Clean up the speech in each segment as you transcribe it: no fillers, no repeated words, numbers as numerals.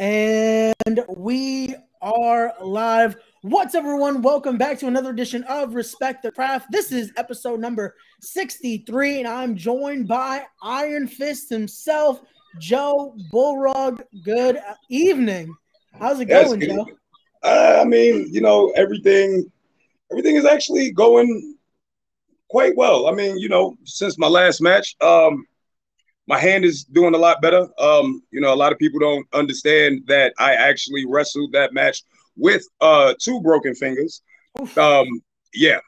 And we are live. What's up, everyone? Welcome back to another edition of Respect The Craft. This is episode number 63, and I'm joined by Iron Fist himself, Joe Bulrog. Good evening. How's it going, Joe? I mean, you know, everything is actually going quite well. I mean, you know, since my last match, my hand is doing a lot better. You know, a lot of people don't understand that I actually wrestled that match with two broken fingers. Yeah.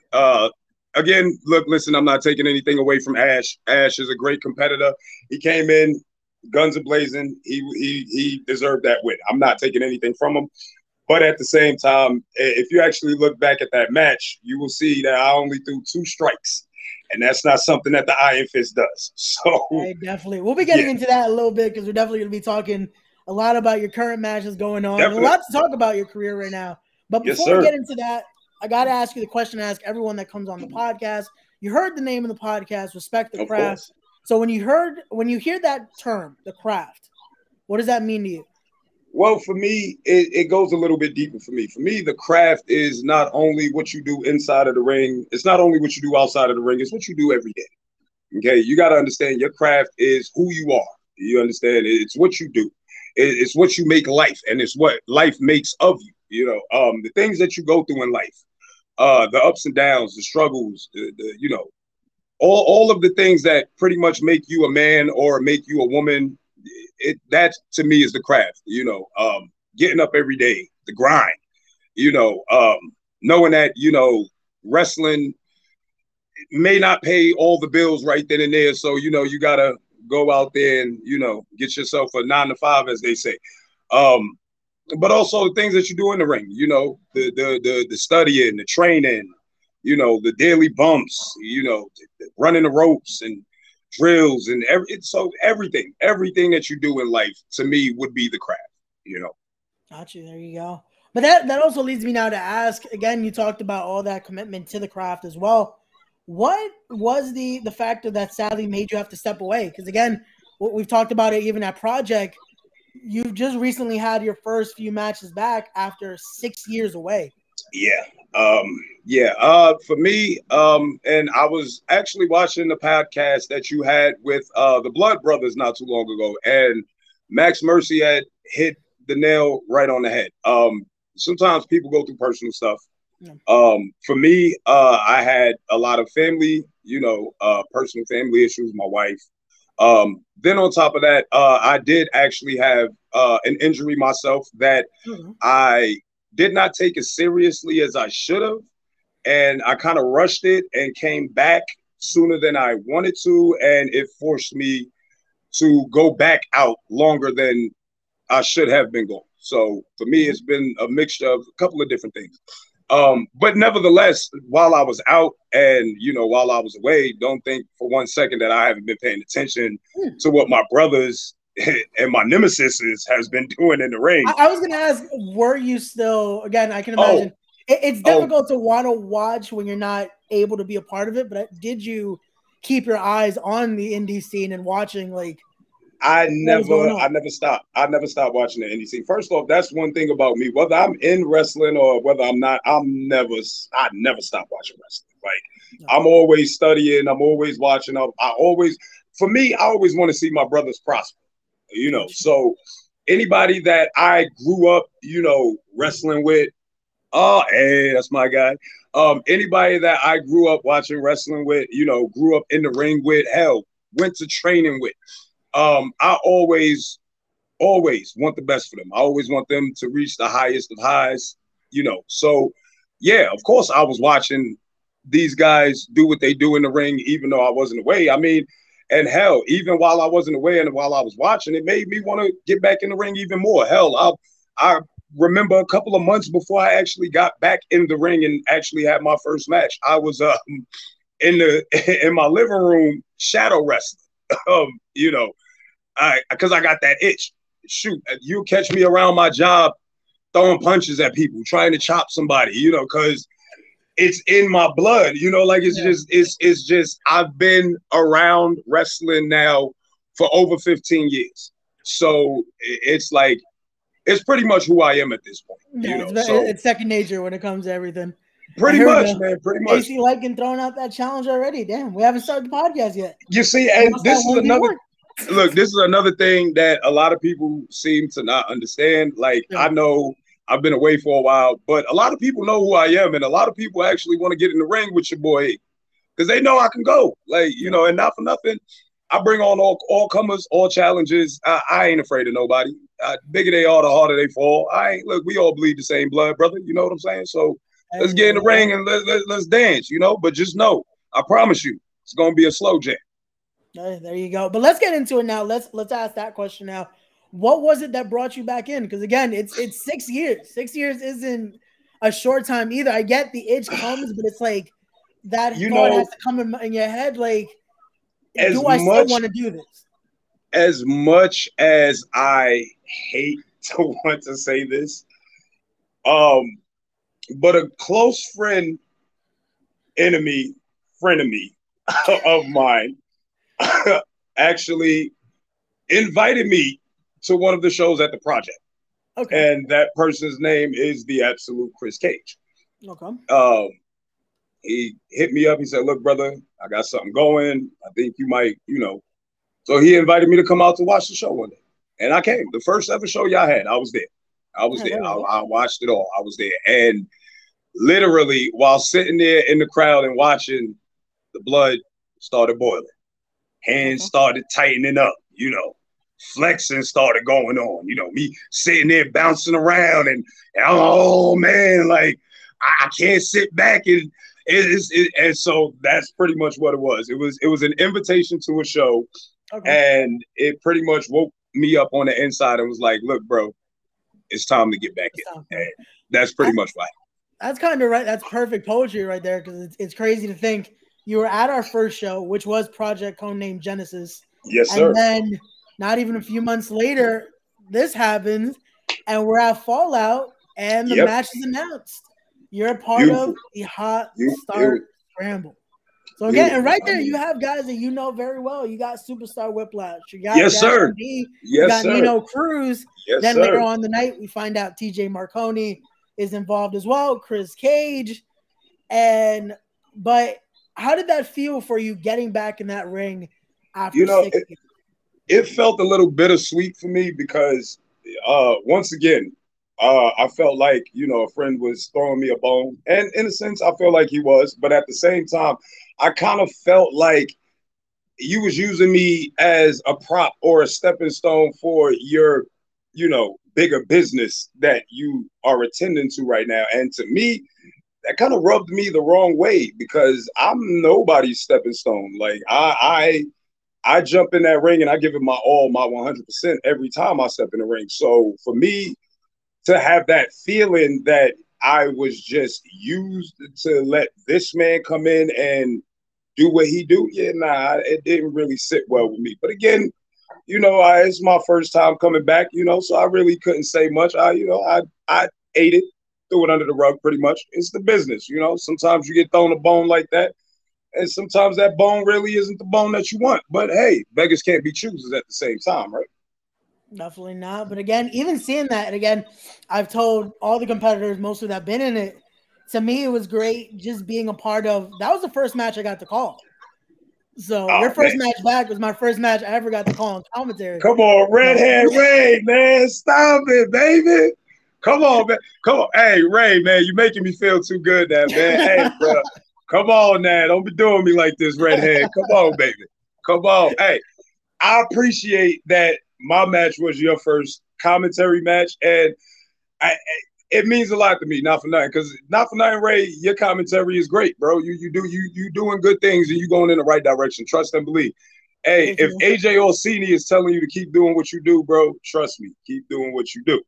Again, look, listen, I'm not taking anything away from Ash. Ash is a great competitor. He came in, guns a-blazing. He deserved that win. I'm not taking anything from him. But at the same time, if you actually look back at that match, you will see that I only threw two strikes. And that's not something that the Iron Fist does. So I definitely, we'll be getting into that a little bit because we're definitely going to be talking a lot about your current matches going on. A lot to talk about your career right now. But before we get into that, I got to ask you the question I ask everyone that comes on the podcast. You heard the name of the podcast, Respect the Craft. So when you hear that term, the craft, what does that mean to you? Well, for me, it goes a little bit deeper for me. For me, the craft is not only what you do inside of the ring. It's not only what you do outside of the ring. It's what you do every day. Okay, you got to understand your craft is who you are. You understand? It's what you do. It's what you make life, and it's what life makes of you. You know, the things that you go through in life, the ups and downs, the struggles, you know, all of the things that pretty much make you a man or make you a woman. That to me is the craft, you know, getting up every day, the grind, you know, knowing that, you know, wrestling may not pay all the bills right then and there. So, you know, you got to go out there and, you know, get yourself a 9-to-5, as they say. But also the things that you do in the ring, you know, the studying, the training, you know, the daily bumps, you know, running the ropes and drills and everything that you do in life to me would be the craft, you know. Got you. There you go. But that also leads me now to ask again. You talked about all that commitment to the craft as well. What was the factor that sadly made you have to step away? Because again, what we've talked about it even at Project. You've just recently had your first few matches back after 6 years away. Yeah. For me, and I was actually watching the podcast that you had with the Blood Brothers not too long ago, and Max Mercy had hit the nail right on the head. Sometimes people go through personal stuff. Yeah. For me, I had a lot of family, you know, personal family issues, my wife. Then on top of that, I did actually have an injury myself that I did not take as seriously as I should have, and I kind of rushed it and came back sooner than I wanted to, and it forced me to go back out longer than I should have been going. So for me, it's been a mixture of a couple of different things. But nevertheless, while I was out and, you know, while I was away, don't think for one second that I haven't been paying attention to what my brothers and my nemesis has been doing in the ring. I was going to ask, were you still, again, I can imagine it's difficult to want to watch when you're not able to be a part of it, but did you keep your eyes on the indie scene and watching? Like, I never stopped watching the indie scene. First off, that's one thing about me, whether I'm in wrestling or whether I'm not, I never stop watching wrestling. Like, I'm always studying. I'm always watching. For me, I always want to see my brothers prosper. You know, so anybody that I grew up, you know, wrestling with, hey, that's my guy. Anybody that I grew up watching wrestling with, you know, grew up in the ring with, hell, went to training with. I always want the best for them. I always want them to reach the highest of highs, you know. So, yeah, of course I was watching these guys do what they do in the ring, even though I wasn't away. I mean, and hell, even while I wasn't away and while I was watching, it made me want to get back in the ring even more. Hell, I remember a couple of months before I actually got back in the ring and actually had my first match, I was in my living room shadow wrestling. You know, because I got that itch. Shoot, you catch me around my job throwing punches at people, trying to chop somebody, you know, because it's in my blood, you know, like it's just I've been around wrestling now for over 15 years. So it's like it's pretty much who I am at this point. Yeah, you know, it's second nature when it comes to everything. Pretty much, man. Pretty much. AC Liken throwing out that challenge already. Damn, we haven't started the podcast yet. You see, and this is another look. This is another thing that a lot of people seem to not understand. Like, yeah. I know I've been away for a while, but a lot of people know who I am, and a lot of people actually want to get in the ring with your boy because they know I can go. Like, you know, and not for nothing, I bring on all comers, all challenges. I ain't afraid of nobody. The bigger they are, the harder they fall. Look, we all bleed the same blood, brother. You know what I'm saying? So let's get in the ring and let's dance, you know? But just know, I promise you, it's going to be a slow jam. There you go. But let's get into it now. Let's ask that question now. What was it that brought you back in? Because, again, it's 6 years. 6 years isn't a short time either. I get the itch comes, but it's like that thought has to come in your head. Like, do I still want to do this? As much as I hate to want to say this, but a close friend, frenemy of mine actually invited me to one of the shows at the project. Okay. And that person's name is the absolute Chris Cage. Okay. He hit me up. He said, look, brother, I got something going. I think you might, you know. So he invited me to come out to watch the show one day. And I came. The first ever show y'all had, I was there. I watched it all. I was there. And literally, while sitting there in the crowd and watching, the blood started boiling. Hands started tightening up, you know. Flexing started going on. You know, me sitting there bouncing around and oh, man, like, I can't sit back. And so that's pretty much what it was. It was an invitation to a show. Okay. And it pretty much woke me up on the inside and was like, look, bro, it's time to get back in. And that's pretty much why. That's kind of right. That's perfect poetry right there, because it's crazy to think you were at our first show, which was Project Codename Genesis. Yes, sir. And then not even a few months later, this happens, and we're at Fallout, and the match is announced. You're a part of the Hot Start Scramble. So again, and right there, you have guys that you know very well. You got Superstar Whiplash. You got D. You got Nino Cruz. Yes, then later on the night, we find out TJ Marconi is involved as well, Chris Cage. But how did that feel for you getting back in that ring after 6 years? It felt a little bittersweet for me because, once again, I felt like, you know, a friend was throwing me a bone. And in a sense, I feel like he was. But at the same time, I kind of felt like you was using me as a prop or a stepping stone for your, you know, bigger business that you are attending to right now. And to me, that kind of rubbed me the wrong way because I'm nobody's stepping stone. Like, I jump in that ring and I give it my all, my 100% every time I step in the ring. So for me to have that feeling that I was just used to let this man come in and do what he do. Yeah, nah, it didn't really sit well with me. But again, you know, it's my first time coming back, you know, so I really couldn't say much. I ate it, threw it under the rug pretty much. It's the business, you know. Sometimes you get thrown a bone like that, and sometimes that bone really isn't the bone that you want. But, hey, beggars can't be choosers at the same time, right? Definitely not. But again, even seeing that, and again, I've told all the competitors, most of that have been in it. To me, it was great just being a part of. That was the first match I got to call. So your first match back was my first match I ever got to call in commentary. Come on, Redhead Ray, man, stop it, baby. Come on, man. Come on, hey Ray, man, you're making me feel too good, now, man. Hey, bro, come on, now, don't be doing me like this, Redhead. Come on, baby. Come on, hey. I appreciate that. My match was your first commentary match, and it means a lot to me. Not for nothing, because not for nothing, Ray, your commentary is great, bro. You doing good things, and you going in the right direction. Trust and believe. Hey, if AJ Orsini is telling you to keep doing what you do, bro, trust me, keep doing what you do.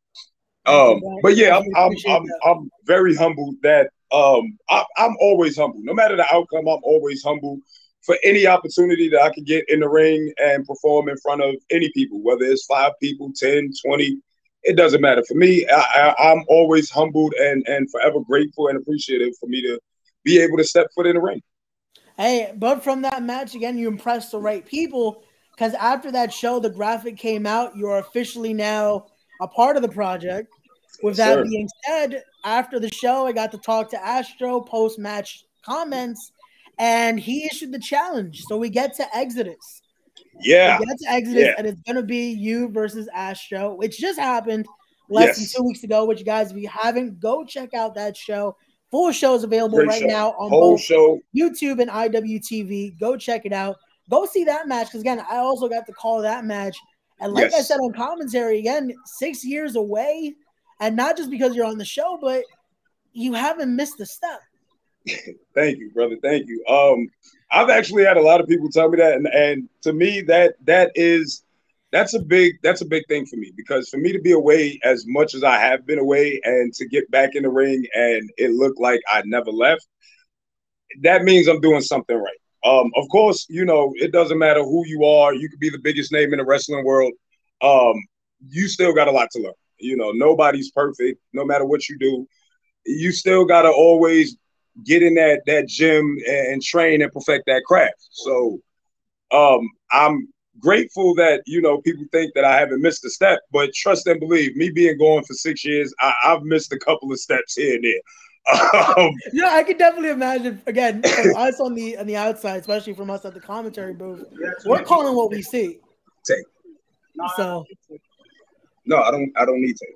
But yeah, I'm very humbled that I'm always humble, no matter the outcome. I'm always humble for any opportunity that I could get in the ring and perform in front of any people, whether it's 5 people, 10, 20, it doesn't matter. For me, I'm always humbled and forever grateful and appreciative for me to be able to step foot in the ring. Hey, but from that match, again, you impressed the right people because after that show, the graphic came out. You're officially now a part of the project. With that being said, after the show, I got to talk to Astro post-match comments, and he issued the challenge. So we get to Exodus. Yeah. We get to Exodus, and it's going to be you versus Astro, which just happened less than 2 weeks ago, which, guys, if you haven't, go check out that show. Full show is available now on both YouTube and IWTV. Go check it out. Go see that match, because, again, I also got to call that match. And like I said on commentary, again, 6 years away. And not just because you're on the show, but you haven't missed a step. Thank you, brother. Thank you. I've actually had a lot of people tell me that, and to me, that's a big thing for me, because for me to be away as much as I have been away and to get back in the ring and it looked like I never left, that means I'm doing something right. Of course, you know, it doesn't matter who you are. You could be the biggest name in the wrestling world. You still got a lot to learn. You know, nobody's perfect. No matter what you do, you still got to always get in that gym and train and perfect that craft. So I'm grateful that, you know, people think that I haven't missed a step, but trust and believe, me being gone for 6 years, I've missed a couple of steps here and there. Yeah, I can definitely imagine, again, us on the outside, especially from us at the commentary booth, we're calling what we see. Take. So... No, I don't need tape.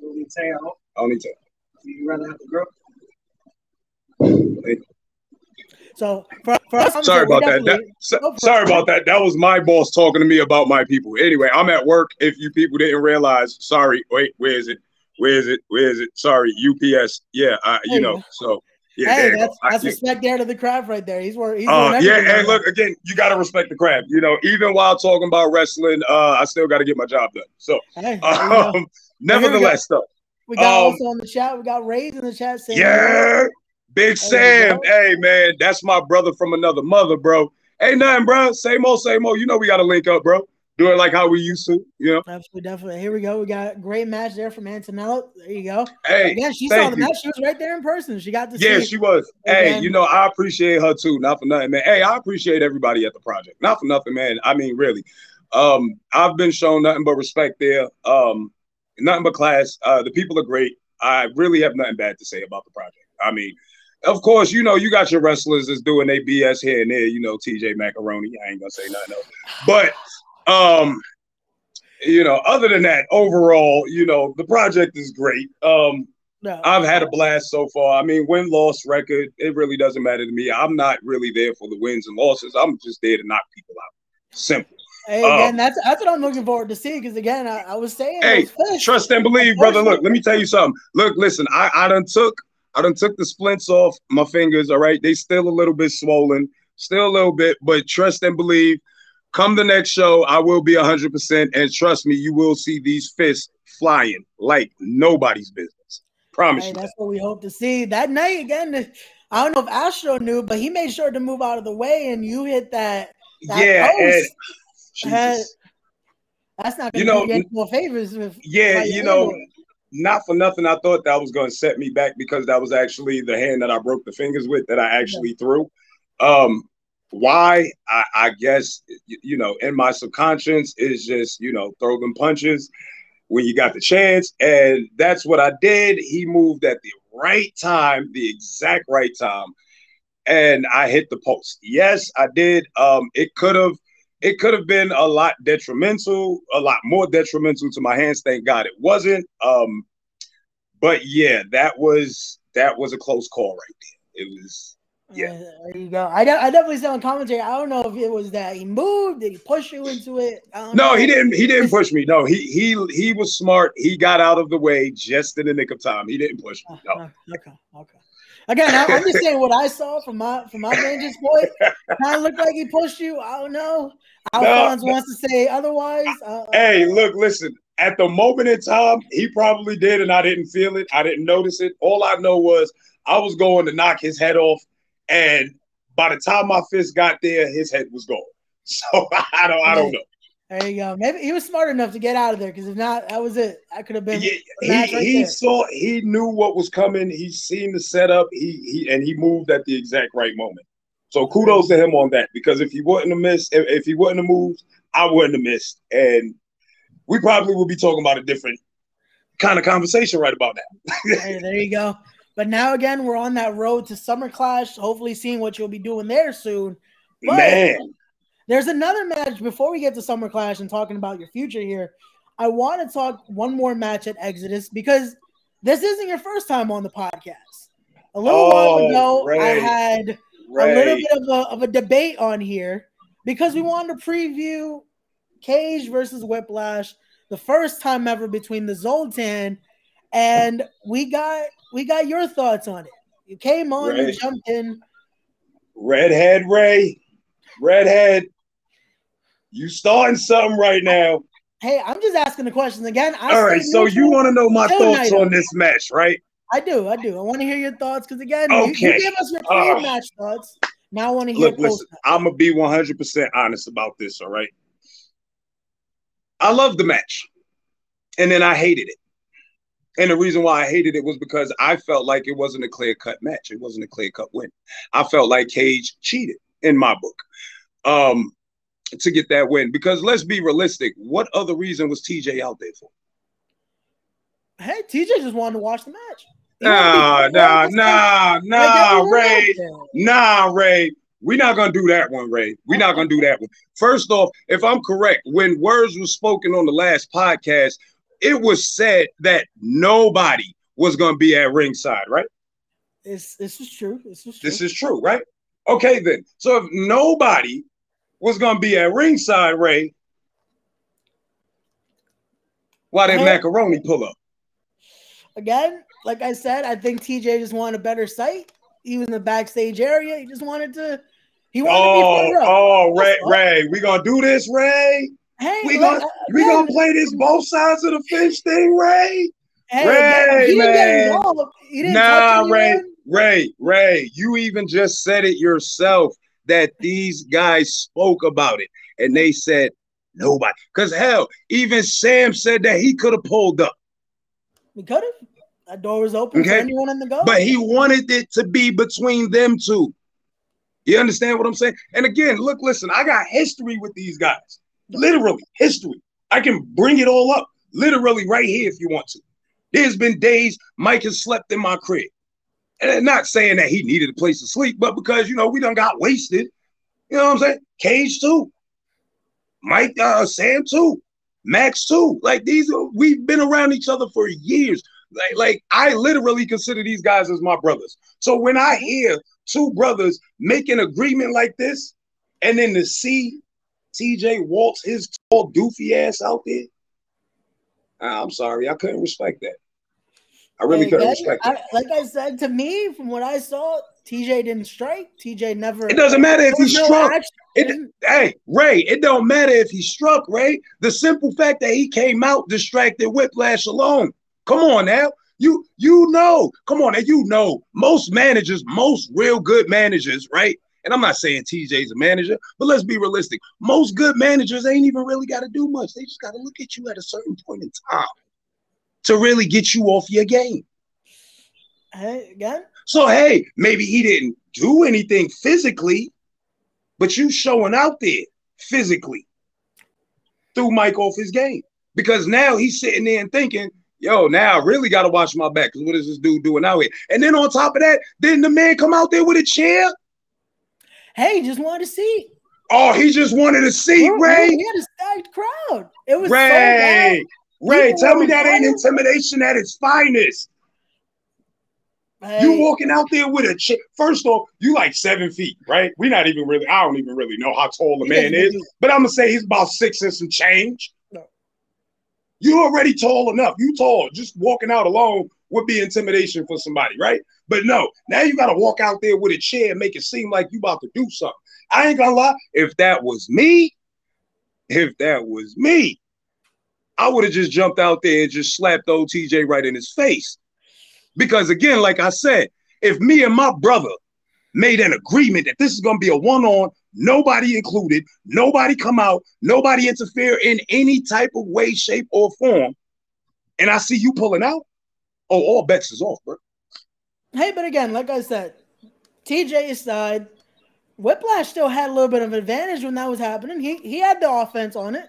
You don't need tape, I hope. I don't need tape. You rather have the girl? So for us, sorry about that. Sorry about that. That was my boss talking to me about my people. Anyway, I'm at work. If you people didn't realize, sorry. Wait, where is it? Where is it? Where is it? Sorry, UPS. Yeah, you know. So yeah, hey, that's respect there to the craft right there. He's where. Yeah, and look, again, you got to respect the craft. You know, even while talking about wrestling, I still got to get my job done. So, hey, nevertheless, though, we got also on the chat. We got Ray's in the chat saying, "Yeah, Big Sam, hey man, that's my brother from another mother, bro. Ain't nothing, bro. Same old, same old. You know, we got to link up, bro. Do it like how we used to, you know." Absolutely, definitely. Here we go. We got a great match there from Antonella. There you go. Hey, yeah, she saw the match. She was right there in person. She got to see. Yeah, she was. Hey, you know, I appreciate her too. Not for nothing, man. Hey, I appreciate everybody at the project. Not for nothing, man. I mean, really. I've been shown nothing but respect there. Nothing but class. The people are great. I really have nothing bad to say about the project. I mean, of course, you know, you got your wrestlers that's doing their BS here and there. You know, TJ Marconi. I ain't gonna say nothing else. But you know, other than that, overall, you know, the project is great. I've had a blast so far. I mean, win-loss record, it really doesn't matter to me. I'm not really there for the wins and losses. I'm just there to knock people out. Simple. Hey, again, that's what I'm looking forward to seeing, because again, I was saying, hey, trust and believe, brother. Look, let me tell you something. Look, listen, I done took the splints off my fingers, all right? They still a little bit swollen, still a little bit, but trust and believe. Come the next show, I will be 100%, and trust me, you will see these fists flying like nobody's business. Promise you. That's what we hope to see. That night, again, I don't know if Astro knew, but he made sure to move out of the way, and you hit that post. That's not going to do you any more favors. Yeah, you know, not for nothing, I thought that was going to set me back, because that was actually the hand that I broke the fingers with that I actually threw. Why? I guess, you know, in my subconscious is just, you know, throw them punches when you got the chance. And that's what I did. He moved at the right time, the exact right time. And I hit the post. Yes, I did. It could have been a lot detrimental, a lot more detrimental to my hands. Thank God it wasn't. But yeah, that was a close call right there. It was. Yeah, there you go. I definitely said on commentary, I don't know if it was that he moved, did he push you into it? No, he didn't push me. No, he was smart. He got out of the way just in the nick of time. He didn't push me. No. Okay. Again, I'm just saying what I saw from my vantage point. Kind of looked like he pushed you. I don't know. Alphonse wants to say otherwise. Hey, look, listen. At the moment in time, he probably did, and I didn't feel it. I didn't notice it. All I know was I was going to knock his head off. And by the time my fist got there, his head was gone. So I don't know. There you go. Maybe he was smart enough to get out of there, because if not, that was it. I could have been. Yeah, he knew what was coming. He seen the setup. He moved at the exact right moment. So kudos to him on that, because if he wouldn't have moved, I wouldn't have missed. And we probably will be talking about a different kind of conversation right about now. Hey, there you go. But now again, we're on that road to Summer Clash, hopefully seeing what you'll be doing there soon. But man, there's another match before we get to Summer Clash and talking about your future here. I want to talk one more match at Exodus because this isn't your first time on the podcast. A little while ago, Ray, I had a little bit of a debate on here because we wanted to preview Cage versus Whiplash, the first time ever between the Zoltan, and we got your thoughts on it. You came on and jumped in. Redhead Ray, Redhead, you starting something right now. Hey, I'm just asking the questions again. All right, so you want to know my thoughts on this match, right? I do, I do. I want to hear your thoughts because, again, you gave us your pre-match thoughts. Now I want to hear your post-match. I'm going to be 100% honest about this, all right? I loved the match, and then I hated it. And the reason why I hated it was because I felt like it wasn't a clear-cut match. It wasn't a clear-cut win. I felt like Cage cheated in my book. To get that win, because let's be realistic. What other reason was TJ out there for? Hey, TJ just wanted to watch the match. Nah, Ray. We're not gonna do that one, Ray. We're not gonna do that one. First off, if I'm correct, when words were spoken on the last podcast, it was said that nobody was gonna be at ringside, right? This is true. This is true, right? Okay, then. So if nobody was going to be at ringside, Ray, why did Macaroni pull up? Again, like I said, I think TJ just wanted a better sight. He was in the backstage area. He just wanted to be further up. Oh, Ray, we going to do this, Ray? Hey, we gonna play this both sides of the fence thing, Ray? Hey, Ray, he didn't get involved. He didn't touch anyone. Ray, you even just said it yourself, that these guys spoke about it, and they said nobody. Because, hell, even Sam said that he could have pulled up. He could have. That door was open for anyone in the go. But he wanted it to be between them two. You understand what I'm saying? And, again, look, listen, I got history with these guys. Literally, history. I can bring it all up literally right here if you want to. There's been days Mike has slept in my crib. And not saying that he needed a place to sleep, but because, you know, we done got wasted. You know what I'm saying? Cage, too. Mike, Sam, too. Max, too. Like, we've been around each other for years. Like, I literally consider these guys as my brothers. So when I hear two brothers make an agreement like this, and then to see TJ waltz his tall, doofy ass out there, I'm sorry. I couldn't respect that. I really couldn't respect it. Like I said, to me, from what I saw, TJ didn't strike. TJ never. It doesn't matter if he struck. Hey, Ray, it don't matter if he struck, Ray. The simple fact that he came out distracted Whiplash alone. Come on now. You know. Come on now. You know. Most managers, most real good managers, right? And I'm not saying TJ's a manager, but let's be realistic. Most good managers ain't even really got to do much. They just got to look at you at a certain point in time to really get you off your game. So, hey, maybe he didn't do anything physically, but you showing out there physically threw Mike off his game. Because now he's sitting there and thinking, yo, now I really got to watch my back because what is this dude doing out here? And then on top of that, didn't the man come out there with a chair? Hey, just wanted to see. Oh, he just wanted to see, Ray. He had a stacked crowd. It was Ray. So bad. Ray, tell me that ain't intimidation at its finest. Hey. You walking out there with a chick. First off, you like 7 feet, right? We're not even really, I don't even really know how tall the man is, but I'm going to say he's about 6 and some change. No. You're already tall enough. You tall. Just walking out alone would be intimidation for somebody, right? But no, now you got to walk out there with a chair and make it seem like you about to do something. I ain't going to lie. If that was me, I would have just jumped out there and just slapped old TJ right in his face. Because, again, like I said, if me and my brother made an agreement that this is going to be a one-on, nobody included, nobody come out, nobody interfere in any type of way, shape, or form, and I see you pulling out, oh, all bets is off, bro. Hey, but again, like I said, TJ aside, Whiplash still had a little bit of an advantage when that was happening. He had the offense on it.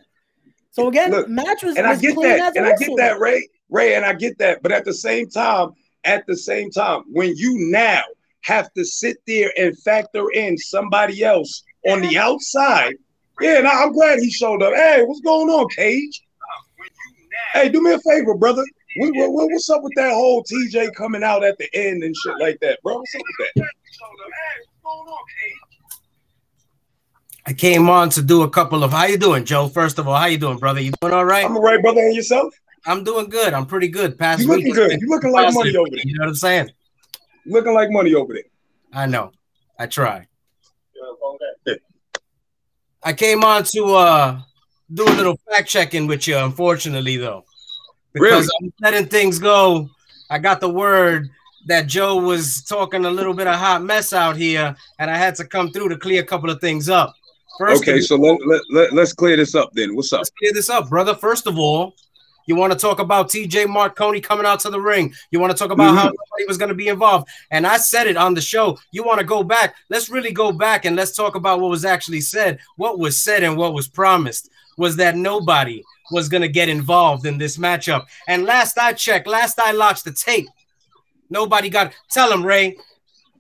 So again, look, match was, and was I get clean that, and I get that, Ray, and I get that. But at the same time, when you now have to sit there and factor in somebody else on the outside, yeah, and I'm glad he showed up. Hey, what's going on, Cage? Hey, do me a favor, brother. What's up with that whole TJ coming out at the end and shit like that, bro? What's up with that? I came on to do a couple of, how you doing, Joe? First of all, how you doing, brother? You doing all right? I'm all right, brother. And yourself? I'm doing good. I'm pretty good. Past you looking good. You looking like money over there. You know what I'm saying? Looking like money over there. I know. I try. Yeah. I came on to do a little fact checking with you, unfortunately, though. Because really? I'm letting things go. I got the word that Joe was talking a little bit of hot mess out here, and I had to come through to clear a couple of things up. First, okay, so let's clear this up then. What's up? Let's clear this up, brother. First of all, you want to talk about TJ Marconi coming out to the ring. You want to talk about how nobody was going to be involved. And I said it on the show. You want to go back. Let's really go back and let's talk about what was actually said. What was said and what was promised was that nobody was going to get involved in this matchup. And last I checked, last I watched the tape, nobody got – tell him, Ray.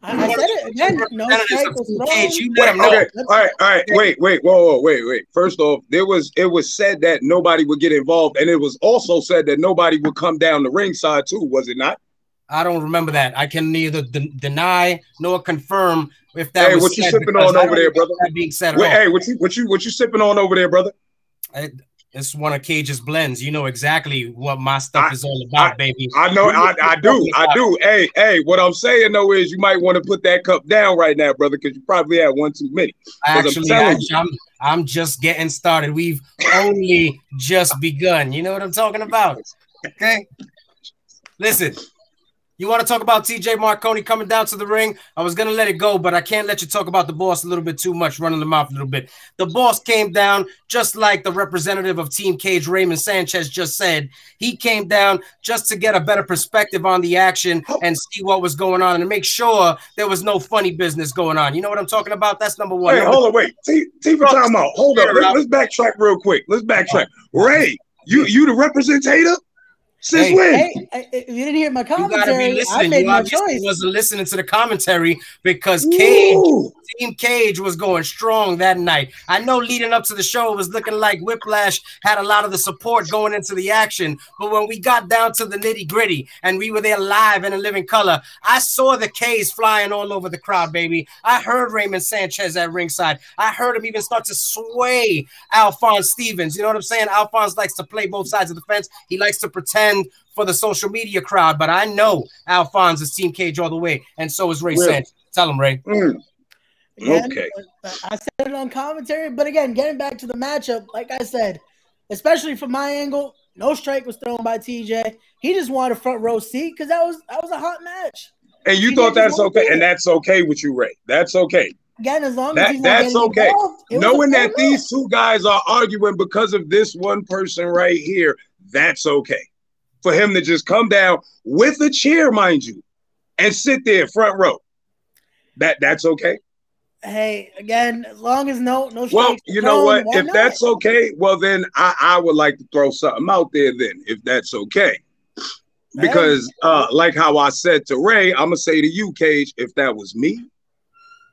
I said it again. No, you let him know. Okay. All right. Wait. Whoa. First off, it was said that nobody would get involved, and it was also said that nobody would come down the ringside too, was it not? I don't remember that. I can neither deny nor confirm if that was said. Hey, what you sipping on over there, brother? That being said, hey, what you sipping on over there, brother? It's one of Cage's blends. You know exactly what my stuff is all about, baby. I know. I do. Hey, what I'm saying, though, is you might want to put that cup down right now, brother, because you probably had one too many. I'm just getting started. We've only just begun. You know what I'm talking about? Okay. Listen, you want to talk about TJ Marconi coming down to the ring? I was going to let it go, but I can't let you talk about the boss a little bit too much, running the mouth a little bit. The boss came down just like the representative of Team Cage, Raymond Sanchez, just said. He came down just to get a better perspective on the action and see what was going on and to make sure there was no funny business going on. You know what I'm talking about? That's number one. Hey, hold on, wait. T for time out. Hold on. Let's backtrack real quick. Let's backtrack. Ray, you the representative? Since when? Hey, you didn't hear my commentary. You gotta be listening. You obviously wasn't listening to the commentary because Team Cage was going strong that night. I know leading up to the show, it was looking like Whiplash had a lot of the support going into the action. But when we got down to the nitty gritty and we were there live and in living color, I saw the K's flying all over the crowd, baby. I heard Raymond Sanchez at ringside. I heard him even start to sway Alphonse Stevens. You know what I'm saying? Alphonse likes to play both sides of the fence. He likes to pretend for the social media crowd, but I know Alphonse is Team Cage all the way, and so is Ray Sanchez. Tell him, Ray. Again, okay. I said it on commentary, but again, getting back to the matchup, like I said, especially from my angle, no strike was thrown by TJ. He just wanted a front row seat because that was a hot match. And you thought that's okay, and that's okay with you, Ray. That's okay. Again, as long as that's okay. Knowing that these two guys are arguing because of this one person right here, that's okay. For him to just come down with a chair, mind you, and sit there front row, that's okay. Hey, again, as long as no. Well, you know what? If that's okay, well then I would like to throw something out there then, if that's okay, because like how I said to Ray, I'm gonna say to you, Cage, if that was me,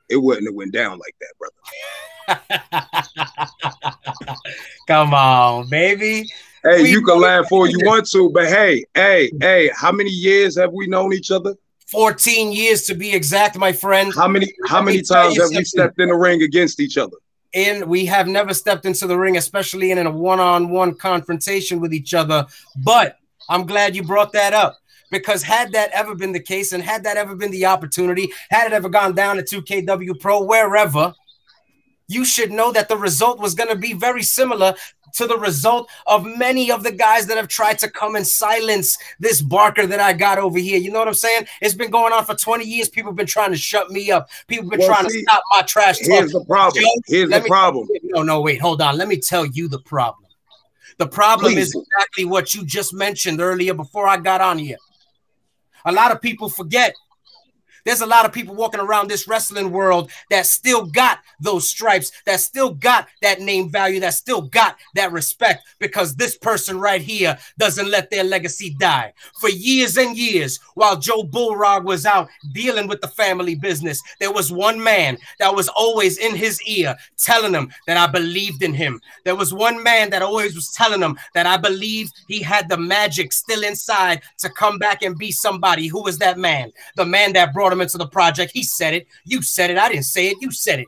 it wouldn't have went down like that, brother. Come on, baby. Hey, you can laugh all you want to, but hey, how many years have we known each other? 14 years to be exact, my friend. How many times have we stepped in the ring against each other? And we have never stepped into the ring, especially in a one-on-one confrontation with each other. But I'm glad you brought that up. Because had that ever been the case and had that ever been the opportunity, had it ever gone down to 2KW Pro, wherever, you should know that the result was going to be very similar to the result of many of the guys that have tried to come and silence this barker that I got over here. You know what I'm saying? It's been going on for 20 years. People have been trying to shut me up. People have been trying to stop my trash talk. Here's the problem. Here's the problem. No, wait, hold on. Let me tell you the problem. The problem is exactly what you just mentioned earlier before I got on here. A lot of people forget There's a lot of people walking around this wrestling world that still got those stripes, that still got that name value, that still got that respect, because this person right here doesn't let their legacy die. For years and years, while Joe Bulrog was out dealing with the family business, there was one man that was always in his ear telling him that I believed in him. There was one man that always was telling him that I believed he had the magic still inside to come back and be somebody. Who was that man? The man that brought him into the project. He said it. You said it. I didn't say it. You said it.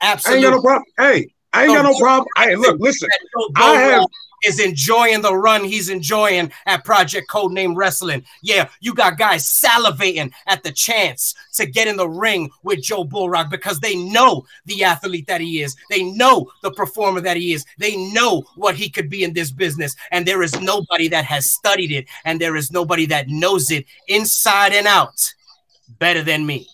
Absolutely. I ain't got no problem. Hey, I ain't got no problem. Hey, look, listen. I have... is enjoying the run he's enjoying at Project Codename Wrestling. Yeah, you got guys salivating at the chance to get in the ring with Joe Bulrog because they know the athlete that he is. They know the performer that he is. They know what he could be in this business, and there is nobody that has studied it, and there is nobody that knows it inside and out better than me.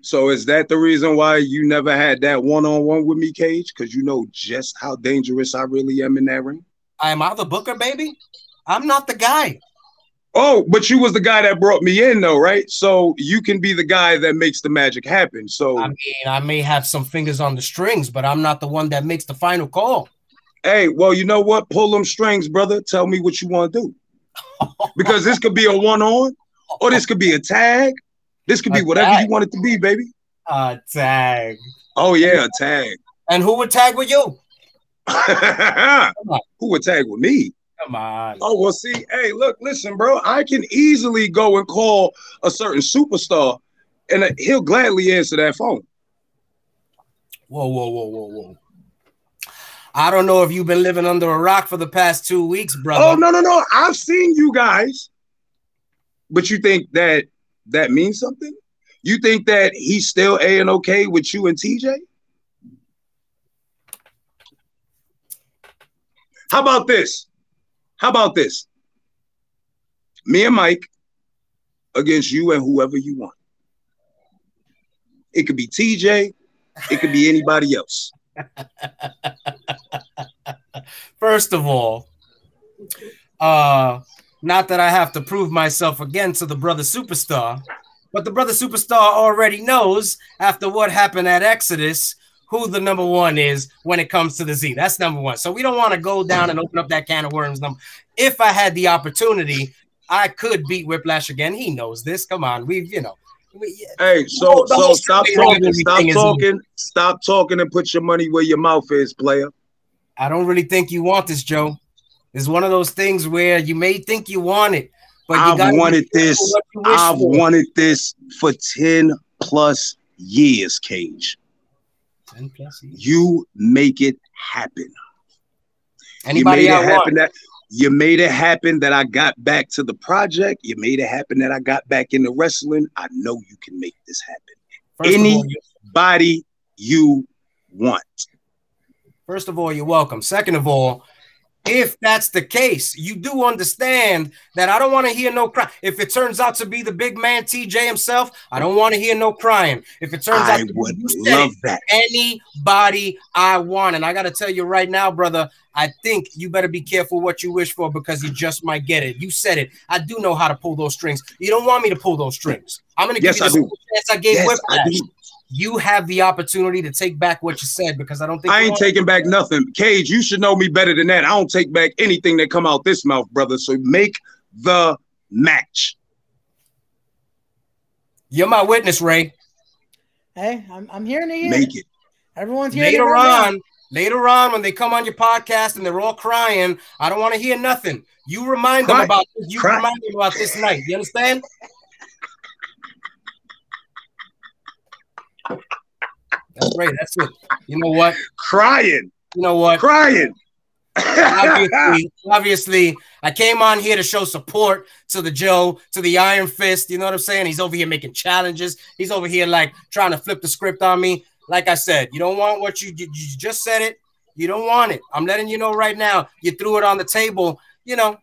So is that the reason why you never had that one-on-one with me, Cage? Because you know just how dangerous I really am in that ring? Am I the booker, baby? I'm not the guy. Oh, but you was the guy that brought me in, though, right? So you can be the guy that makes the magic happen. So I mean, I may have some fingers on the strings, but I'm not the one that makes the final call. Hey, well, you know what? Pull them strings, brother. Tell me what you want to do. Because this could be a one-on, or this could be a tag. This could be whatever you want it to be, baby. A tag. Oh, yeah, a tag. And who would tag with you? Who would tag with me? Come on. Oh, well, see, hey, look, listen, bro. I can easily go and call a certain superstar, and he'll gladly answer that phone. Whoa, whoa, whoa, whoa, whoa. I don't know if you've been living under a rock for the past 2 weeks, brother. Oh, no, no, no. I've seen you guys. But you think that that means something? You think that he's still A-OK with you and TJ? How about this? How about this? Me and Mike against you and whoever you want. It could be TJ. It could be anybody else. First of all, not that I have to prove myself again to the brother superstar, but the brother superstar already knows after what happened at Exodus who the number one is when it comes to the Z. That's number one. So we don't want to go down and open up that can of worms. If I had the opportunity, I could beat Whiplash again. He knows this. Come on. We've, you know. Hey, so stop talking. Stop talking. Stop talking and put your money where your mouth is, player. I don't really think you want this, Joe. It's one of those things where you may think you want it, but I've wanted this. I've wanted this for 10 plus years, Cage. You make it happen. Anybody you made it happen that you made it happen that I got back to the project. You made it happen that I got back into wrestling. I know you can make this happen. Anybody you want. First of all, you're welcome. Second of all, if that's the case, you do understand that I don't want to hear no cry. If it turns out to be the big man TJ himself, I don't want to hear no crying. If it turns out to be anybody I want. And I got to tell you right now, brother, I think you better be careful what you wish for because you just might get it. You said it. I do know how to pull those strings. You don't want me to pull those strings. I'm going to give you the chance I gave Whiplash. You have the opportunity to take back what you said because I don't think I ain't taking back nothing. Cage, you should know me better than that. I don't take back anything that come out this mouth, brother. So make the match. You're my witness, Ray. Hey, I'm here to hear. Make it. Everyone's here. Later on, when they come on your podcast and they're all crying, I don't want to hear nothing. You remind them about this. You remind them about this night. You understand? That's right. That's it. You know what? Crying. You know what? Crying. Obviously, I came on here to show support to the Joe, to the Iron Fist. You know what I'm saying? He's over here making challenges. He's over here like trying to flip the script on me. Like I said, you don't want what you just said it. You don't want it. I'm letting you know right now. You threw it on the table. You know,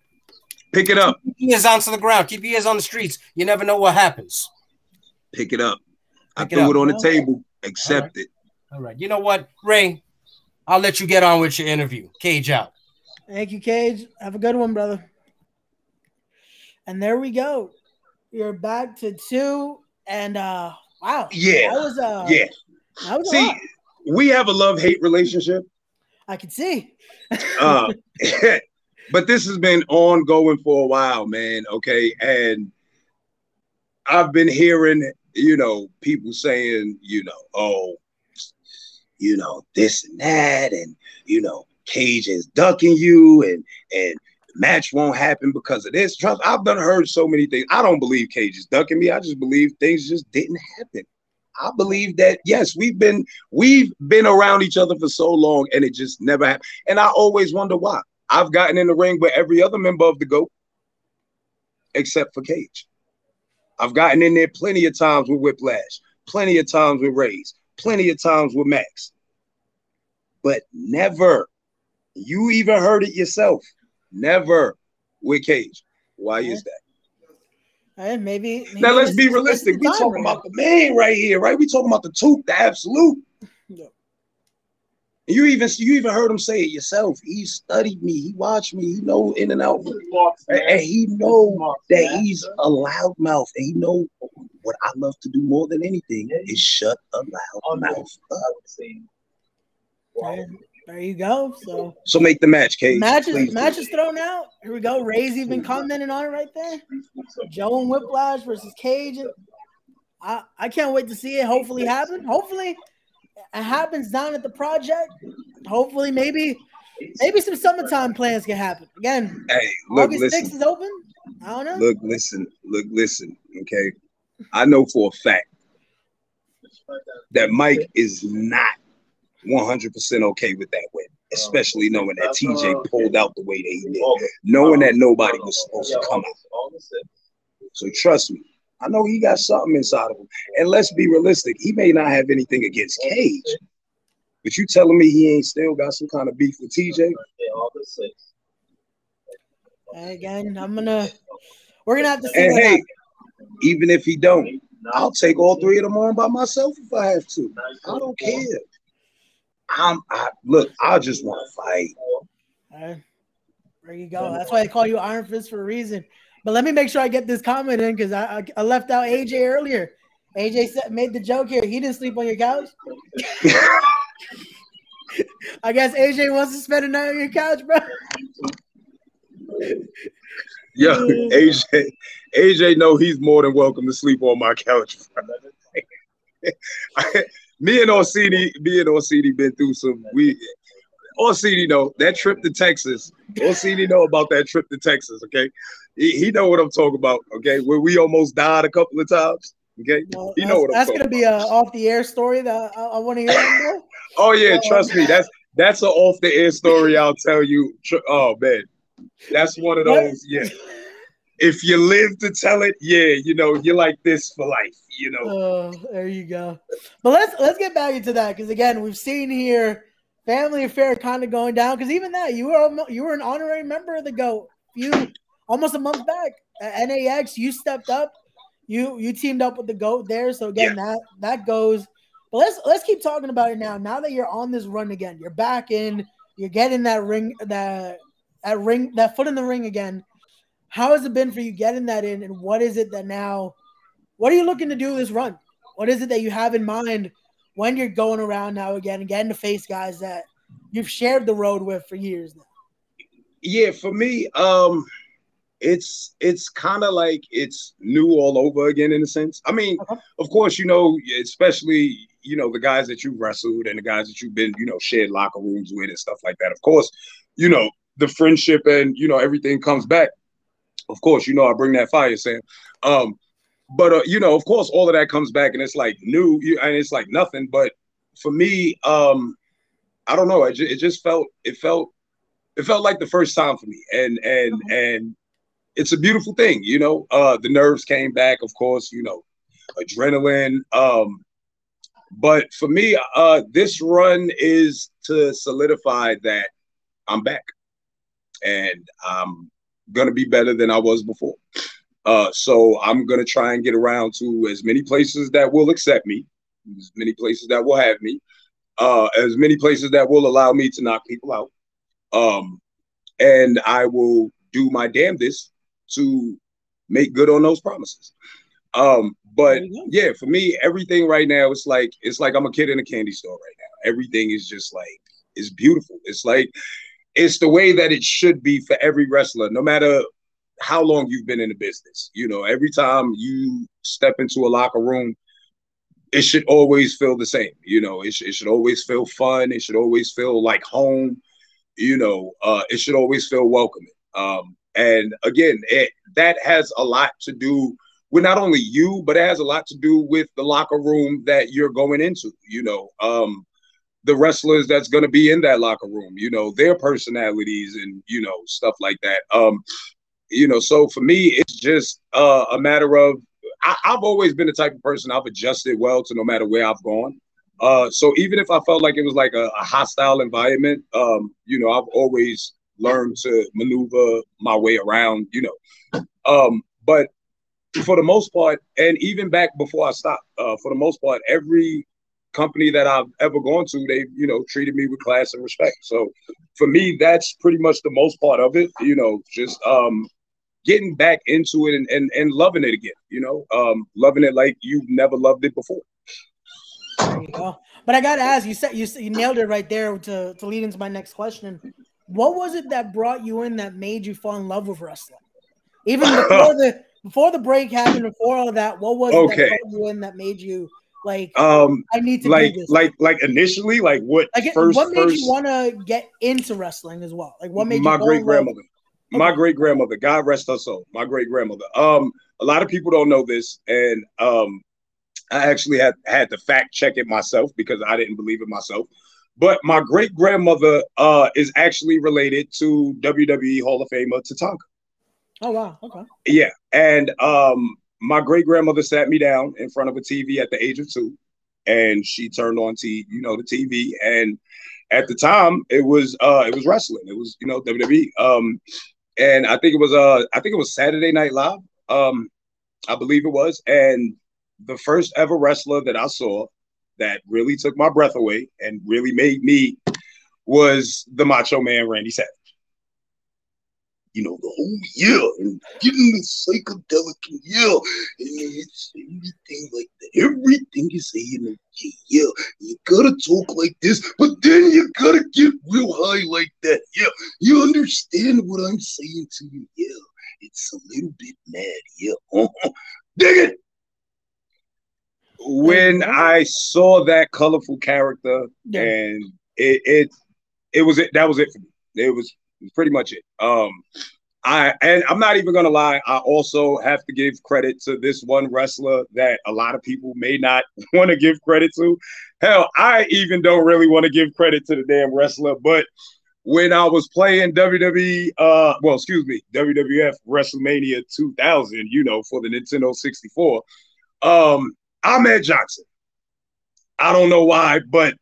pick it up. Keep your ears onto the ground. Keep your ears on the streets. You never know what happens. Pick it up. I threw it on the table. Accept it. All right. You know what, Ray? I'll let you get on with your interview. Cage out. Thank you, Cage. Have a good one, brother. And there we go. You're back to two. And Wow. Yeah. That was see, we have a love-hate relationship. I can see. But this has been ongoing for a while, man. Okay. And I've been hearing, you know, people saying, you know, oh, you know, this and that, and, you know, Cage is ducking you, and the match won't happen because of this. Trust, I've done heard so many things. I don't believe Cage is ducking me. I just believe things just didn't happen. I believe that, yes, we've been around each other for so long, and it just never happened. And I always wonder why. I've gotten in the ring with every other member of the GOAT, except for Cage. I've gotten in there plenty of times with Whiplash, plenty of times with Ray's, plenty of times with Max. But never, you even heard it yourself, never with Cage. Why is that? Maybe now let's be realistic. We're talking about the man right here, right? We're talking about the Toop, the Absolute. Yeah. You even heard him say it yourself. He studied me. He watched me. He know in and out. And he know that he's a loud mouth. And he know what I love to do more than anything is shut a loud mouth up. Wow. There you go. So make the match, Cage. Match is thrown out. Here we go. Ray's even commenting on it right there. Joe and Whiplash versus Cage. I can't wait to see it. Hopefully happen. Hopefully it happens down at the project. Hopefully maybe some summertime plans can happen. Again, hey, look, August 6th is open. I don't know. Look, listen. Okay. I know for a fact that Mike is not 100% okay with that win, especially knowing that TJ pulled out the way that he did, knowing that nobody was supposed to come out. So trust me, I know he got something inside of him. And let's be realistic, he may not have anything against Cage, but you telling me he ain't still got some kind of beef with TJ? Again, we're gonna have to see. And what happens. Even if he don't, I'll take all three of them on by myself if I have to. I don't care. I just want to fight. All right. There you go. That's why I call you Iron Fist for a reason. But let me make sure I get this comment in because I left out AJ earlier. AJ made the joke here. He didn't sleep on your couch. I guess AJ wants to spend a night on your couch, bro. Yo, AJ know he's more than welcome to sleep on my couch, bro. Me and Orsini been through some. Orsini know that trip to Texas. Orsini know about that trip to Texas. Okay, he know what I'm talking about. Okay, where we almost died a couple of times. Okay, well, he know what I'm talking about. That's gonna be an off the air story that I want to hear. Oh yeah, trust me. That's an off the air story. I'll tell you. Oh man, that's one of those. Yeah, if you live to tell it, yeah, you know you're like this for life. You know, there you go. But let's get back into that because again, we've seen here family affair kind of going down. Because even that, you were an honorary member of the GOAT. You almost a month back at NAX, you stepped up, you teamed up with the GOAT there. So again, that goes. But let's keep talking about it now. Now that you're on this run again, you're back in, you're getting that foot in the ring again. How has it been for you getting that in, and what is it that now? What are you looking to do this run? What is it that you have in mind when you're going around now again and getting to face guys that you've shared the road with for years now? Yeah, for me, it's kind of like it's new all over again in a sense. I mean, Of course, you know, especially, you know, the guys that you wrestled and the guys that you've been, you know, shared locker rooms with and stuff like that. Of course, you know, the friendship and, you know, everything comes back. Of course, you know, I bring that fire, Sam. But, you know, of course, all of that comes back and it's like new and it's like nothing. But for me, I don't know. It just felt like the first time for me. And it's a beautiful thing. You know, the nerves came back, of course, you know, adrenaline. But for me, this run is to solidify that I'm back and I'm going to be better than I was before. So I'm going to try and get around to as many places that will accept me, as many places that will have me, as many places that will allow me to knock people out. And I will do my damnedest to make good on those promises. But yeah, for me, everything right now, it's like I'm a kid in a candy store right now. Everything is just like, it's beautiful. It's like, it's the way that it should be for every wrestler, no matter how long you've been in the business. You know, every time you step into a locker room, it should always feel the same. You know, it should always feel fun. It should always feel like home. You know, it should always feel welcoming. And again, that has a lot to do with not only you, but it has a lot to do with the locker room that you're going into. You know, the wrestlers that's going to be in that locker room, you know, their personalities and, you know, stuff like that. You know, so for me, it's just a matter of, I've always been the type of person, I've adjusted well to no matter where I've gone. So even if I felt like it was like a hostile environment, you know, I've always learned to maneuver my way around, you know. But for the most part, and even back before I stopped, for the most part, every company that I've ever gone to, they, you know, treated me with class and respect. So for me, that's pretty much the most part of it, you know, just getting back into it and loving it again, you know, loving it like you've never loved it before. There you go. But I gotta ask, you nailed it right there to lead into my next question. What was it that brought you in that made you fall in love with wrestling? Even before the break happened, before all that, what was it that brought you in that made you like, I need to do this? Like initially, like what? Like what made you want to get into wrestling as well? Like what made my great grandmother? My great grandmother, God rest her soul. My great grandmother. A lot of people don't know this, and I actually had to fact check it myself because I didn't believe it myself. But my great grandmother is actually related to WWE Hall of Famer Tatanka. Oh wow! Okay. Yeah, and my great grandmother sat me down in front of a TV at the age of 2, and she turned on the TV, and at the time it was wrestling. It was, you know, WWE. And I think it was Saturday Night Live. I believe it was. And the first ever wrestler that I saw that really took my breath away and really made me was the Macho Man Randy Savage. You know, the whole year and getting the psychedelic and yeah, and it's everything like that. Everything you say, you know, yeah, you gotta talk like this, but then you gotta get real high like that. Yeah, you understand what I'm saying to you? Yeah, it's a little bit mad. Yeah, dig it. When I saw that colorful character, and it was it. That was it for me. It was pretty much it. I'm not even gonna lie. I also have to give credit to this one wrestler that a lot of people may not want to give credit to. Hell, I even don't really want to give credit to the damn wrestler. But when I was playing WWF WrestleMania 2000, you know, for the Nintendo 64, Ahmed Johnson. I don't know why, but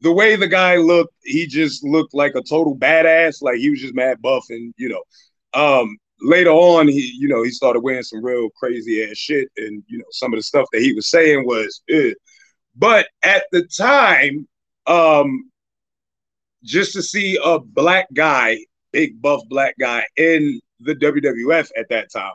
the way the guy looked, he just looked like a total badass. Like he was just mad buff, and you know. Later on, he, you know, he started wearing some real crazy ass shit, and you know, some of the stuff that he was saying was, ugh. But at the time, just to see a black guy, big buff black guy in the WWF at that time,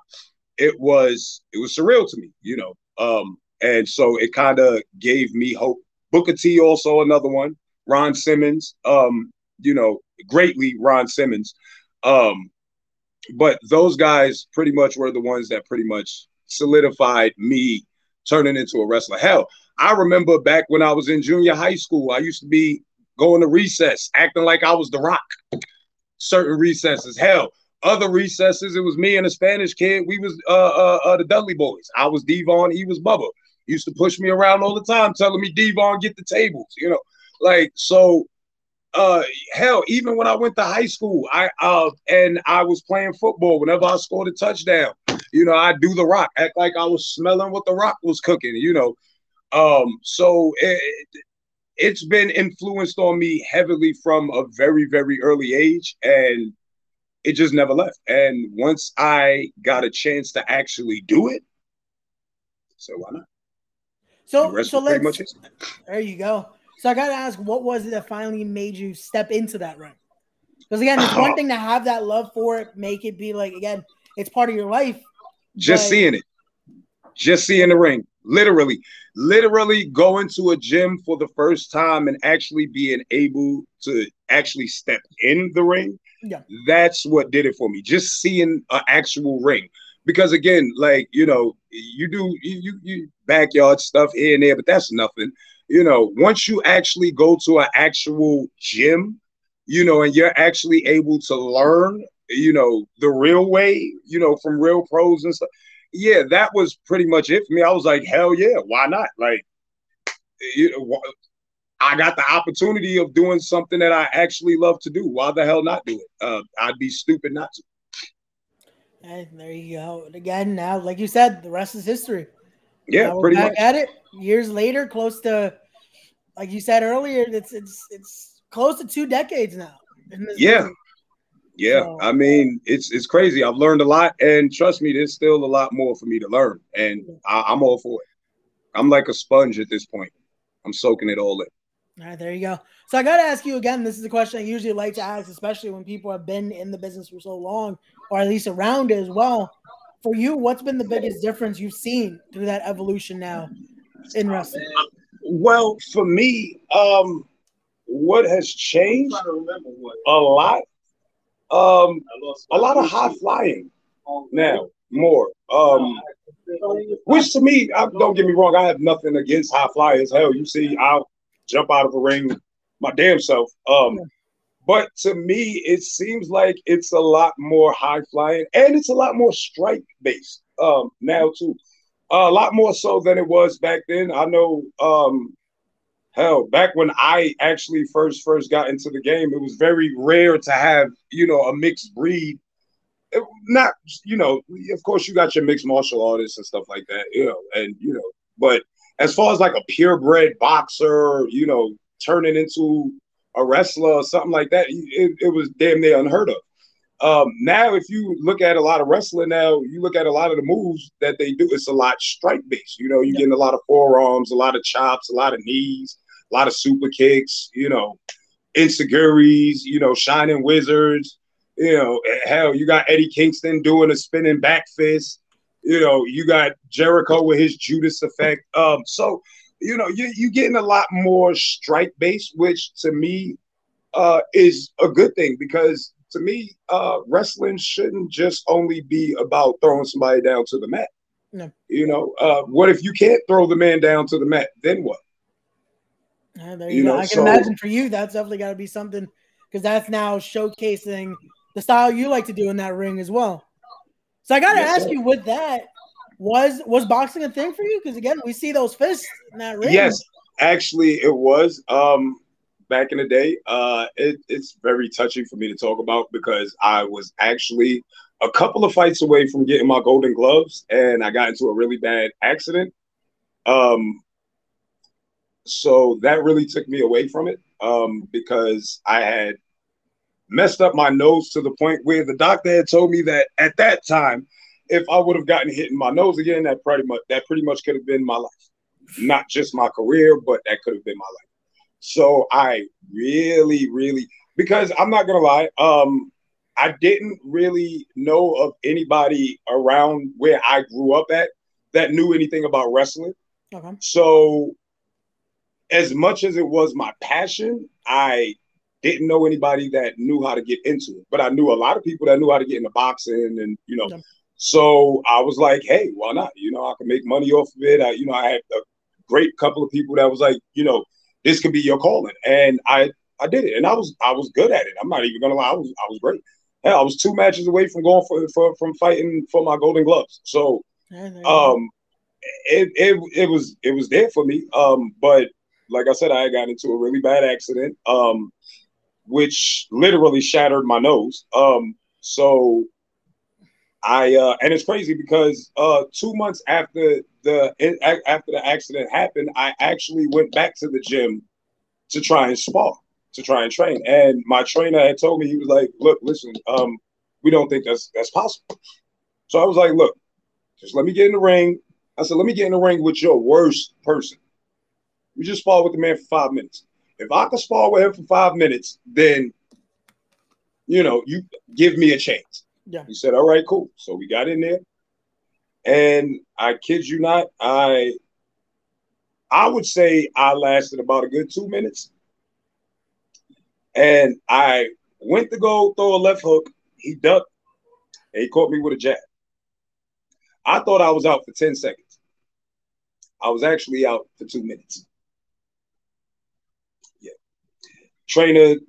it was surreal to me, you know. And so it kind of gave me hope. Booker T, also another one. Ron Simmons, you know, greatly Ron Simmons. But those guys pretty much were the ones that pretty much solidified me turning into a wrestler. Hell, I remember back when I was in junior high school, I used to be going to recess, acting like I was The Rock. Certain recesses. Hell, other recesses, it was me and a Spanish kid. We was the Dudley Boys. I was D-Von, he was Bubba. He used to push me around all the time, telling me, D-Von, get the tables, you know. Like, so, hell, even when I went to high school, I was playing football. Whenever I scored a touchdown, you know, I'd do The Rock, act like I was smelling what The Rock was cooking, you know. So it's been influenced on me heavily from a very, very early age, and it just never left. And once I got a chance to actually do it, so why not? So let's. There you go. So I gotta ask, what was it that finally made you step into that ring? Because again, it's one thing to have that love for it, make it be like, again, it's part of your life. Just seeing it. Just seeing the ring. Literally going to a gym for the first time and actually being able to actually step in the ring. Yeah. That's what did it for me. Just seeing an actual ring. Because again, like, you know, you do you backyard stuff here and there, but that's nothing. You know, once you actually go to an actual gym, you know, and you're actually able to learn, you know, the real way, you know, from real pros and stuff. Yeah, that was pretty much it for me. I was like, hell yeah, why not? Like, you know, I got the opportunity of doing something that I actually love to do. Why the hell not do it? I'd be stupid not to. And there you go. Again, now, like you said, the rest is history. Yeah, now we're pretty back much at it years later, close to, like you said earlier, it's close to 2 decades now. Yeah, season. Yeah. So, I mean, it's crazy. I've learned a lot, and trust me, there's still a lot more for me to learn, and I'm all for it. I'm like a sponge at this point. I'm soaking it all in. All right, there you go. So I got to ask you again. This is a question I usually like to ask, especially when people have been in the business for so long, or at least around it as well. For you, what's been the biggest difference you've seen through that evolution now in wrestling? Well, for me, what has changed a lot? A lot of high flying now, more. Which to me, don't get me wrong, I have nothing against high flyers. Hell, you see, I'll jump out of a ring my damn self. But to me, it seems like it's a lot more high flying, and it's a lot more strike based now too. A lot more so than it was back then. I know, hell, back when I actually first got into the game, it was very rare to have, you know, a mixed breed. Not, you know, of course you got your mixed martial artists and stuff like that, you know, and, you know, but as far as like a purebred boxer, you know, turning into a wrestler or something like that, it was damn near unheard of. Now, if you look at a lot of wrestling now, you look at a lot of the moves that they do, it's a lot strike-based. You know, you're getting a lot of forearms, a lot of chops, a lot of knees, a lot of super kicks, you know, enziguris, you know, shining wizards. You know, hell, you got Eddie Kingston doing a spinning back fist. You know, you got Jericho with his Judas Effect. So, you know, you're getting a lot more strike-based, which to me is a good thing, because to me, wrestling shouldn't just only be about throwing somebody down to the mat. No. You know, what if you can't throw the man down to the mat? Then what? There you go. Know, I can imagine for you, that's definitely got to be something, because that's now showcasing the style you like to do in that ring as well. So I got to ask you, with that, was boxing a thing for you? Because, again, we see those fists in that ring. Yes, actually it was. Back in the day, it's very touching for me to talk about, because I was actually a couple of fights away from getting my golden gloves, and I got into a really bad accident. So that really took me away from it, because I had messed up my nose to the point where the doctor had told me that at that time, if I would have gotten hit in my nose again, that pretty much could have been my life. Not just my career, but that could have been my life. So I really, because I'm not going to lie, I didn't really know of anybody around where I grew up at that knew anything about wrestling. Okay. So as much as it was my passion, I didn't know anybody that knew how to get into it. But I knew a lot of people that knew how to get into boxing and, you know. Yeah. So I was like, hey, why not? You know, I can make money off of it. I had a great couple of people that was like, you know, this could be your calling. And I did it. And I was good at it. I'm not even gonna lie, I was great. Hell, I was 2 matches away from going from fighting for my golden gloves. So it was there for me. But like I said, I got into a really bad accident, which literally shattered my nose. So I and it's crazy because 2 months after the accident happened, I actually went back to the gym to try and spar, to try and train. And my trainer had told me, he was like, look, listen, we don't think that's possible. So I was like, look, just let me get in the ring. I said, let me get in the ring with your worst person. You just spar with the man for 5 minutes. If I can spar with him for 5 minutes, then, you know, you give me a chance. Yeah. He said, all right, cool. So we got in there. And I kid you not, I would say I lasted about a good 2 minutes. And I went to go throw a left hook. He ducked, and he caught me with a jab. I thought I was out for 10 seconds. I was actually out for 2 minutes. Yeah. Trainer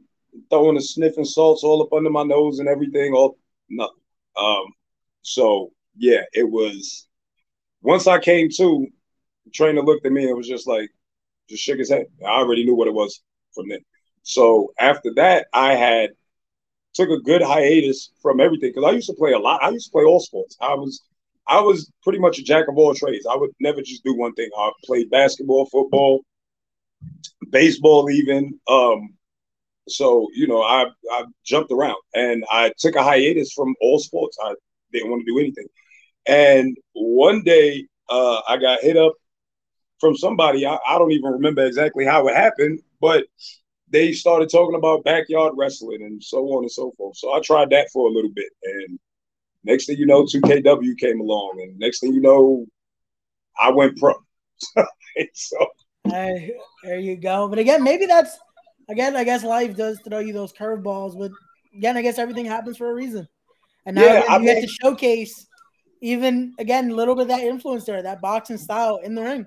throwing the sniffing salts all up under my nose and everything, all nothing. So, yeah, it was – once I came to, the trainer looked at me and was just like – just shook his head. I already knew what it was from then. So after that, I had took a good hiatus from everything because I used to play a lot. I used to play all sports. I was pretty much a jack of all trades. I would never just do one thing. I played basketball, football, baseball even. So, you know, I jumped around and I took a hiatus from all sports. I didn't want to do anything. And one day I got hit up from somebody. I don't even remember exactly how it happened, but they started talking about backyard wrestling and so on and so forth. So I tried that for a little bit. And next thing you know, 2KW came along. And next thing you know, I went pro. So there you go. But again, maybe that's, again, I guess life does throw you those curveballs. But again, I guess everything happens for a reason. And now you get to showcase even, again, a little bit of that influence there, that boxing style in the ring.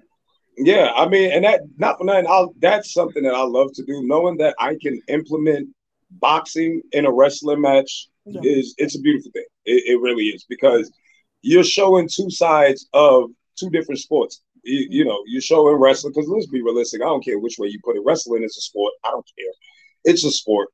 Yeah, I mean, and that not for nothing. That's something that I love to do. Knowing that I can implement boxing in a wrestling match it's a beautiful thing. It really is, because you're showing two sides of two different sports. You know, you're showing wrestling because let's be realistic. I don't care which way you put it. Wrestling is a sport. I don't care. It's a sport.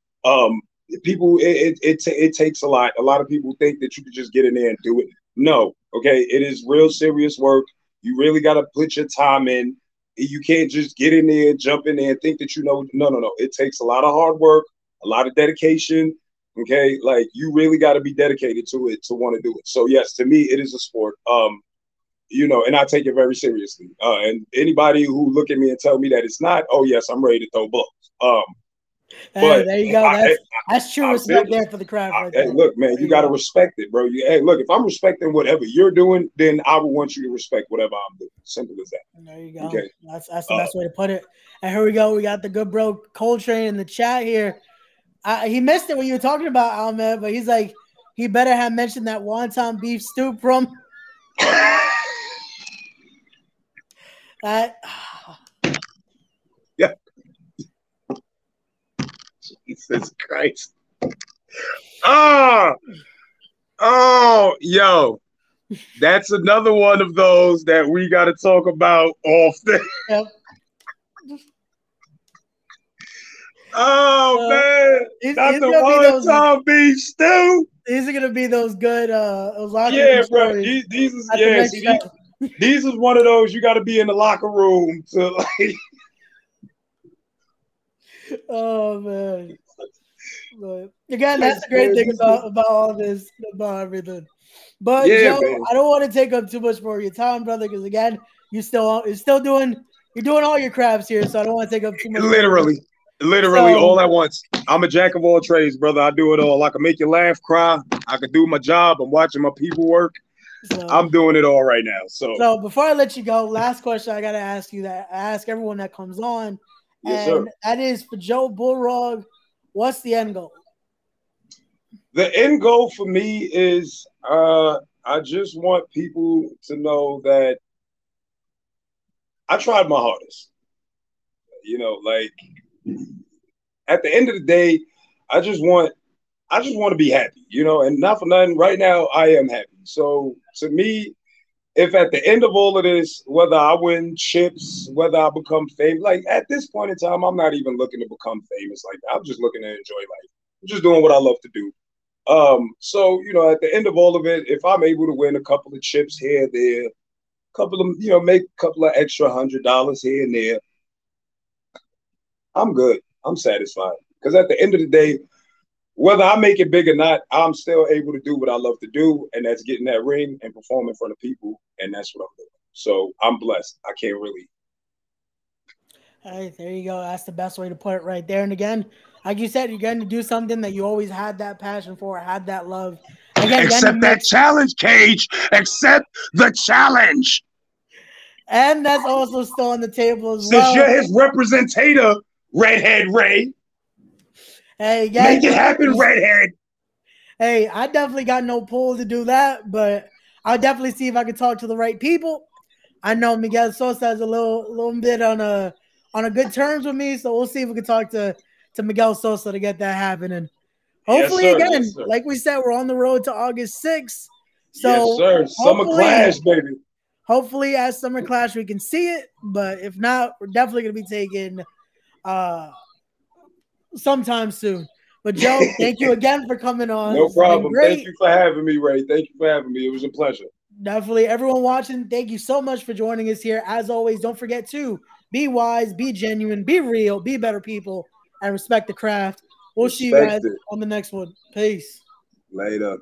People, it takes a lot. A lot of people think that you can just get in there and do it. No, okay, it is real serious work. You really got to put your time in. You can't just get in there, jump in there, and think that you know. No, no, no. It takes a lot of hard work, a lot of dedication. Okay, like you really got to be dedicated to it to want to do it. So yes, to me, it is a sport. You know, and I take it very seriously. And anybody who look at me and tell me that it's not, oh yes, I'm ready to throw blows. But there you go. That's true respect there for the craft. Right there. Hey, look, man, you got to respect it, bro. Hey, look, if I'm respecting whatever you're doing, then I would want you to respect whatever I'm doing. Simple as that. There you go. Okay. That's the best way to put it. And here we go. We got the good bro Coltrane in the chat here. He missed it when you were talking about Ahmed, but he's like, he better have mentioned that wonton beef stew from. That. Yeah. Jesus Christ. Oh, yo. That's another one of those that we got to talk about often. Yep. Oh, man. That's the wonton beef stew. These are going to be those good bro. These is one of those you got to be in the locker room to like. Oh man! But again, that's the great thing about all this, about everything. But yeah, Joe, man. I don't want to take up too much more of your time, brother, because again, you're doing all your crafts here, so I don't want to take up too much. Literally, all at once. I'm a jack of all trades, brother. I do it all. I can make you laugh, cry. I can do my job. I'm watching my people work. I'm doing it all right now. So before I let you go, last question I gotta ask you that I ask everyone that comes on. Yes, and sir. That is for Joe Bulrog. What's the end goal? The end goal for me is I just want people to know that I tried my hardest. You know, like at the end of the day, I just want to be happy, you know, and not for nothing. Right now, I am happy. So to me, if at the end of all of this, whether I win chips, whether I become famous, like at this point in time, I'm not even looking to become famous like that. I'm just looking to enjoy life. I'm just doing what I love to do. So, you know, at the end of all of it, if I'm able to win a couple of chips here, there, a couple of, you know, make a couple of extra $100 here and there, I'm good. I'm satisfied. Because at the end of the day, whether I make it big or not, I'm still able to do what I love to do, and that's getting that ring and perform in front of people, and that's what I'm doing. So I'm blessed. I can't really. All right, there you go. That's the best way to put it right there. And again, Like you said, you're going to do something that you always had that passion for, had that love. Again, accept that challenge, Cage. Accept the challenge. And that's also still on the table as well. Since you're his representative, Redhead Ray. Hey, yeah, make it happen, Redhead. Hey, I definitely got no pull to do that, but I'll definitely see if I can talk to the right people. I know Miguel Sosa is a little bit on a good terms with me, so we'll see if we can talk to Miguel Sosa to get that happening. Hopefully, yes, again, yes, like we said, we're on the road to August 6th. So yes, sir. Summer Clash, baby. Hopefully, at Summer Clash, we can see it. But if not, we're definitely going to be taking sometime soon. But, Joe, thank you again for coming on. No problem. Thank you for having me, Ray. Thank you for having me. It was a pleasure. Definitely. Everyone watching, thank you so much for joining us here. As always, don't forget to be wise, be genuine, be real, be better people, and respect the craft. We'll see you guys on the next one. Peace. Later.